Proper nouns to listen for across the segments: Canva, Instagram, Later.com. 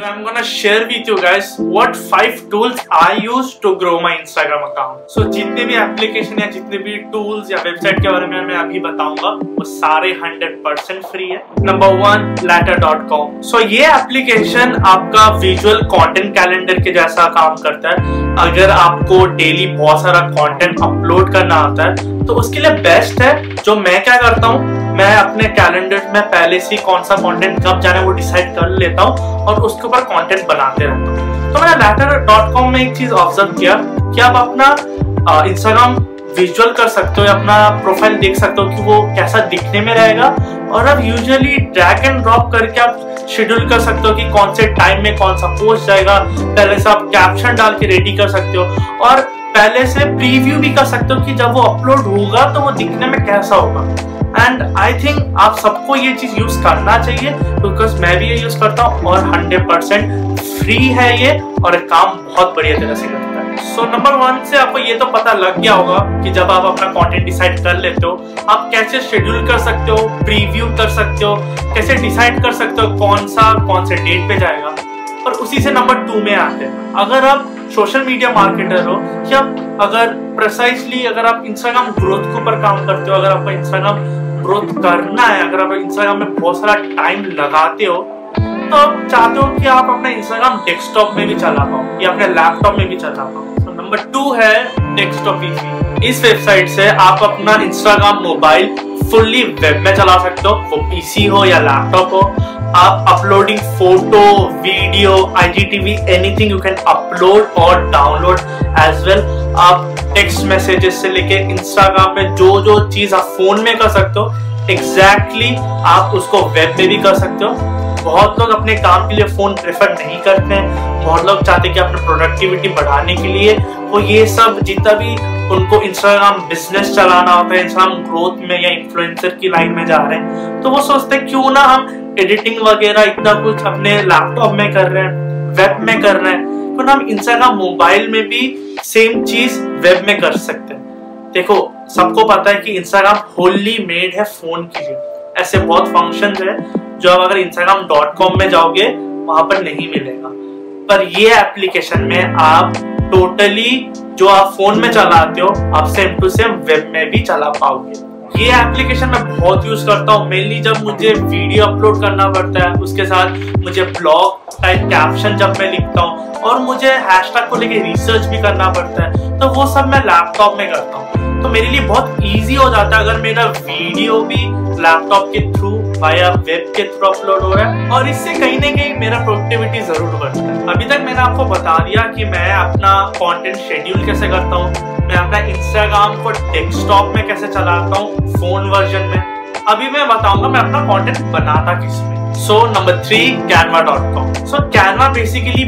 video, I'm gonna share with you guys what 5 tools I use to grow my Instagram account. So जितने भी application या जितने भी tools या website के बारे में मैं अभी बताऊंगा वो सारे 100% free है। Number 1 Later.com। So ये application आपका visual content calendar के जैसा काम करता है। अगर आपको daily बहुत सारा content upload करना आता है तो उसके लिए best है। जो मैं क्या करता हूँ, मैं अपने कैलेंडर में पहले से कौन सा कंटेंट कब जाना है वो डिसाइड कर लेता हूँ और उसके ऊपर कंटेंट बनाते रहता हूँ। तो मैंने Later.com में एक चीज ऑब्जर्व किया कि आप अपना इंस्टाग्राम विजुअल कर सकते हो या अपना प्रोफाइल देख सकते हो कि वो कैसा दिखने में रहेगा, और आप यूजुअली ड्रैग एंड ड्रॉप करके आप शेड्यूल कर सकते हो कि कौन से टाइम में कौन सा पोस्ट जाएगा। पहले से आप कैप्शन डाल के रेडी कर सकते हो और पहले से प्रीव्यू भी कर सकते हो कि जब वो अपलोड होगा तो वो दिखने में कैसा होगा। एंड आई थिंक आप सबको ये चीज यूज करना चाहिए बिकॉज मैं भी ये यूज करता हूँ और 100% फ्री है ये और काम बहुत बढ़िया तरह से करता है। सो नंबर 1 से आपको ये तो पता लग गया होगा कि जब आप अपना कंटेंट डिसाइड कर लेते हो आप कैसे शेड्यूल कर सकते हो, प्रीव्यू कर सकते हो, कैसे डिसाइड कर सकते हो कौन से डेट पे जाएगा। और उसी से नंबर 2 में आते हैं, अगर आप सोशल मीडिया मार्केटर हो या अगर प्रिसाइसली अगर आप इंस्टाग्राम ग्रोथ के ऊपर काम करते हो, अगर आपको इंस्टाग्राम ग्रोथ करना है, अगर आप इंस्टाग्राम में बहुत सारा टाइम लगाते हो तो आप चाहते हो कि आप अपना इंस्टाग्राम डेस्कटॉप में भी चला पाओ या अपने लैपटॉप में भी चला पाओ। तो नंबर 2 है डेस्कटॉप इजी। इस वेबसाइट से आप अपना इंस्टाग्राम मोबाइल फुल्ली वेब में चला सकते हो, वो पीसी हो या लैपटॉप हो। आप uploading photo, video, IGTV, anything you can upload और डाउनलोड एज वेल। आप टेक्स्ट मैसेजेस से लेके इंस्टाग्राम पे जो चीज आप फोन में कर सकते हो एग्जैक्टली आप उसको वेब पे भी कर सकते हो। बहुत लोग अपने काम के लिए फोन प्रेफर नहीं करते हैं, बहुत लोग चाहते हैं कि अपनी प्रोडक्टिविटी बढ़ाने के लिए वो ये सब जितना भी उनको इंस्टाग्राम बिजनेस चलाना होता है, इंस्टाग्राम ग्रोथ में या इन्फ्लुएंसर की लाइन में जा रहे हैं तो वो सोचते हैं क्यों ना हम एडिटिंग वगैरह इतना कुछ अपने लैपटॉप में कर रहे हैं, वेब में कर रहे हैं, तो हम इंस्टाग्राम मोबाइल में भी सेम चीज वेब में कर सकते हैं। देखो सबको पता है कि इंस्टाग्राम होली मेड है फोन के लिए, ऐसे बहुत फंक्शंस है जो आप अगर Instagram.com में जाओगे वहां पर नहीं मिलेगा, पर ये एप्लीकेशन में आप टोटली जो आप फोन में चलाते हो आप सेम टू सेम वेब में भी चला पाओगे। ये एप्लीकेशन मैं बहुत यूज करता हूँ, मेनली जब मुझे वीडियो अपलोड करना पड़ता है, उसके साथ मुझे ब्लॉग टाइप कैप्शन जब मैं लिखता हूँ और मुझे हैशटैग को लेके रिसर्च भी करना पड़ता है तो वो सब मैं लैपटॉप में करता हूँ। तो मेरे लिए बहुत इजी हो जाता है अगर मेरा वीडियो भी लैपटॉप के थ्रू या वेब के थ्रू अपलोड हो रहा है, और इससे कहीं ना कहीं मेरा प्रोडक्टिविटी जरूर बढ़ता है। अभी तक मैंने आपको बता दिया कि मैं अपना कंटेंट शेड्यूल कैसे करता हूँ, मैं अपना इंस्टाग्राम को डेस्कटॉप में कैसे चलाता हूँ फोन वर्जन में, अभी मैं बताऊंगा मैं अपना कंटेंट बनाता किसमें। So number 3 Canva.com। सो Canva बेसिकली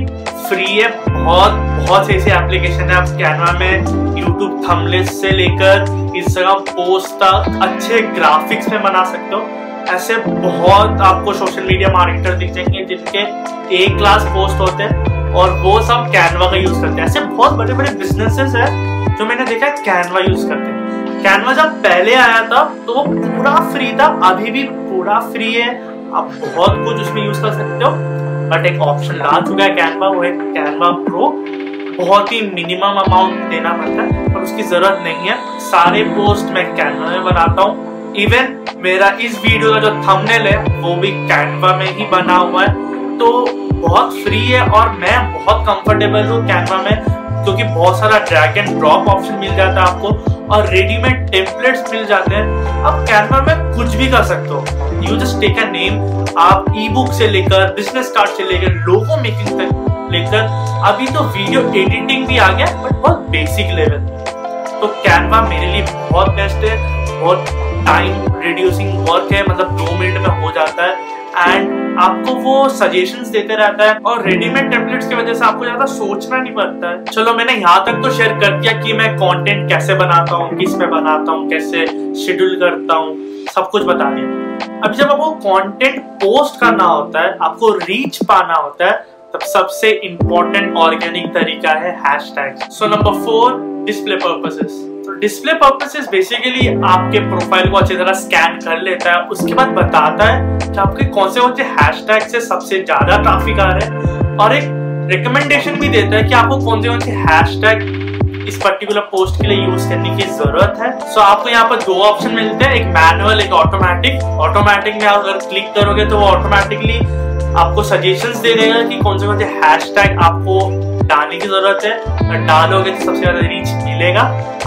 फ्री है, बहुत से ऐसे एप्लीकेशन है। आप Canva में यूट्यूब थंबनेल्स से लेकर इंस्टाग्राम पोस्ट तक अच्छे ग्राफिक्स में बना सकते हो। ऐसे बहुत आपको सोशल मीडिया मार्केटर दिख जाएंगे जिनके 1 लाख पोस्ट होते हैं और वो सब Canva का यूज करते हैं। ऐसे बहुत बड़े बिजनेसेस हैं जो मैंने देखा है Canva यूज करते हैं। Canva जब पहले आया था तो वो पूरा फ्री था, अभी भी पूरा फ्री है, आप बहुत कुछ उसमें यूज कर सकते हो। बट एक ऑप्शन आ चुका है Canva, वो है Canva Pro। बहुत ही मिनिमम अमाउंट देना पड़ता है और उसकी जरूरत नहीं है। सारे पोस्ट मैं Canva में बनाता हूँ, इवन मेरा इस वीडियो का जो थंबनेल है वो भी Canva में ही बना हुआ है। तो बहुत फ्री है और मैं बहुत कंफर्टेबल हूँ Canva में क्योंकि बहुत सारा ड्रैग एंड ड्रॉप ऑप्शन मिल जाता है आपको और रेडीमेड टेम्पलेट्स मिल जाते हैं। आप Canva में कुछ भी कर सकते हो, you just take a name. आप ई-बुक से लेकर बिजनेस कार्ड से लेकर लोगो मेकिंग तक लेकर अभी तो वीडियो एडिटिंग भी आ गया, बट बहुत बेसिक लेवल। तो Canva मेरे लिए बहुत बेस्ट है, बहुत टाइम रिड्यूसिंग वर्क है, मतलब 2 मिनट में हो जाता है एंड आपको वो सजेशंस देते रहता है और रेडीमेड टेम्पलेट्स की वजह से आपको ज्यादा सोचना नहीं पड़ता है। चलो मैंने यहाँ तक तो शेयर कर दिया कि मैं कंटेंट कैसे बनाता हूँ, किस पे बनाता हूँ, कैसे शेड्यूल करता हूँ, सब कुछ बता दिया। अब जब आपको कंटेंट पोस्ट करना होता है, आपको रीच पाना होता है, तब सबसे इम्पोर्टेंट ऑर्गेनिक तरीका है hashtag. So number 4 display purposes. तो डिस्प्ले पर्पसेस बेसिकली आपके प्रोफाइल को अच्छी तरह स्कैन कर लेता है, उसके बाद बताता है कि आपके कौन से हैशटैग से सबसे ज्यादा ट्रैफिक आ रहा है और एक रिकमेंडेशन भी देता है कि आपको कौन से हैशटैग इस पर्टिकुलर पोस्ट के लिए यूज करने की जरूरत है। सो आपको यहाँ पर दो ऑप्शन मिलते हैं, एक मैनुअल एक ऑटोमेटिक। ऑटोमेटिक में आप अगर क्लिक करोगे तो वो ऑटोमेटिकली आपको सजेशंस दे देगा कि कौन से हैशटैग आपको डालने की जरूरत है, और डालोगे तो सबसे ज्यादा रीच मिलेगा।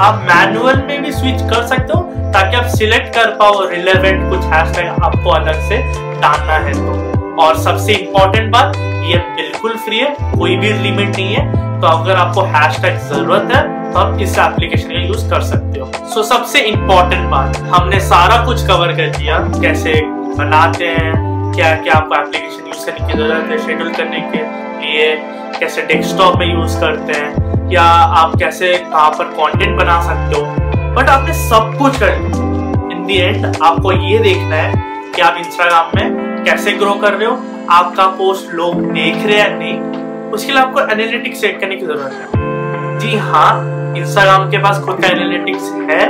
आप मैनुअल में भी स्विच कर सकते हो ताकि आप सिलेक्ट कर पाओ रिलेवेंट कुछ हैशटैग आपको अलग से डालना है तो। और सबसे इम्पोर्टेंट बात, ये बिल्कुल फ्री है, कोई भी लिमिट नहीं है, तो अगर आपको हैशटैग जरूरत है तो आप इस एप्लीकेशन का यूज कर सकते हो। सो सबसे इम्पोर्टेंट बात, हमने सारा कुछ कवर कर दिया, कैसे बनाते हैं, क्या क्या आपको एप्लीकेशन यूज करने की जरूरत है शेड्यूल करने के लिए, कैसे डेस्कटॉप में यूज करते हैं, या आप कैसे कहाँ पर कंटेंट बना सकते हो। बट आपने सब कुछ कर लिया। इन दी एंड आपको ये देखना है कि आप इंस्टाग्राम में कैसे ग्रो कर रहे हो, आपका पोस्ट लोग देख रहे हैं या नहीं, उसके लिए आपको एनालिटिक्स सेट करने की जरूरत है। जी हाँ, इंस्टाग्राम के पास खुद का एनालिटिक्स है,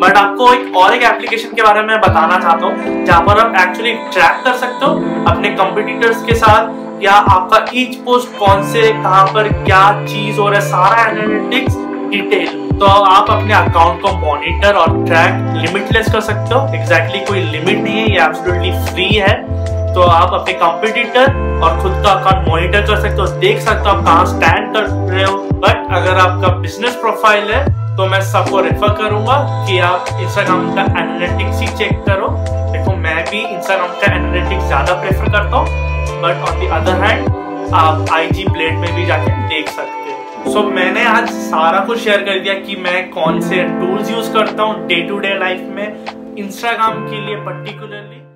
बट आपको एक एप्लीकेशन के बारे में बताना चाहता हूँ जहाँ पर आप एक्चुअली ट्रैक कर सकते हो अपने कंपटीटर्स के साथ, या आपका ईच पोस्ट कौन से कहाँ पर क्या चीज हो रहा है, सारा एनालिटिक्स डिटेल। तो आप अपने अकाउंट को मॉनिटर और ट्रैक लिमिटलेस कर सकते हो। एग्जैक्टली कोई लिमिट नहीं है, ये एब्सोल्युटली फ्री है। तो आप अपने कंपटीटर और खुद का अकाउंट मॉनिटर कर सकते हो, देख सकते हो आप कहाँ स्टैंड कर रहे हो। बट अगर आपका बिजनेस प्रोफाइल है तो मैं सबको रेफर करूंगा कि आप इंस्टाग्राम का एनालिटिक्स ही चेक करो। देखो, मैं भी इंस्टाग्राम का एनालिटिक्स ज़्यादा प्रेफर करता हूँ, but on the other hand आप आईजी प्लेट में भी जाके देख सकते हो। सो मैंने आज सारा कुछ शेयर कर दिया कि मैं कौन से टूल्स यूज करता हूँ डे टू डे लाइफ में इंस्टाग्राम के लिए पर्टिकुलरली।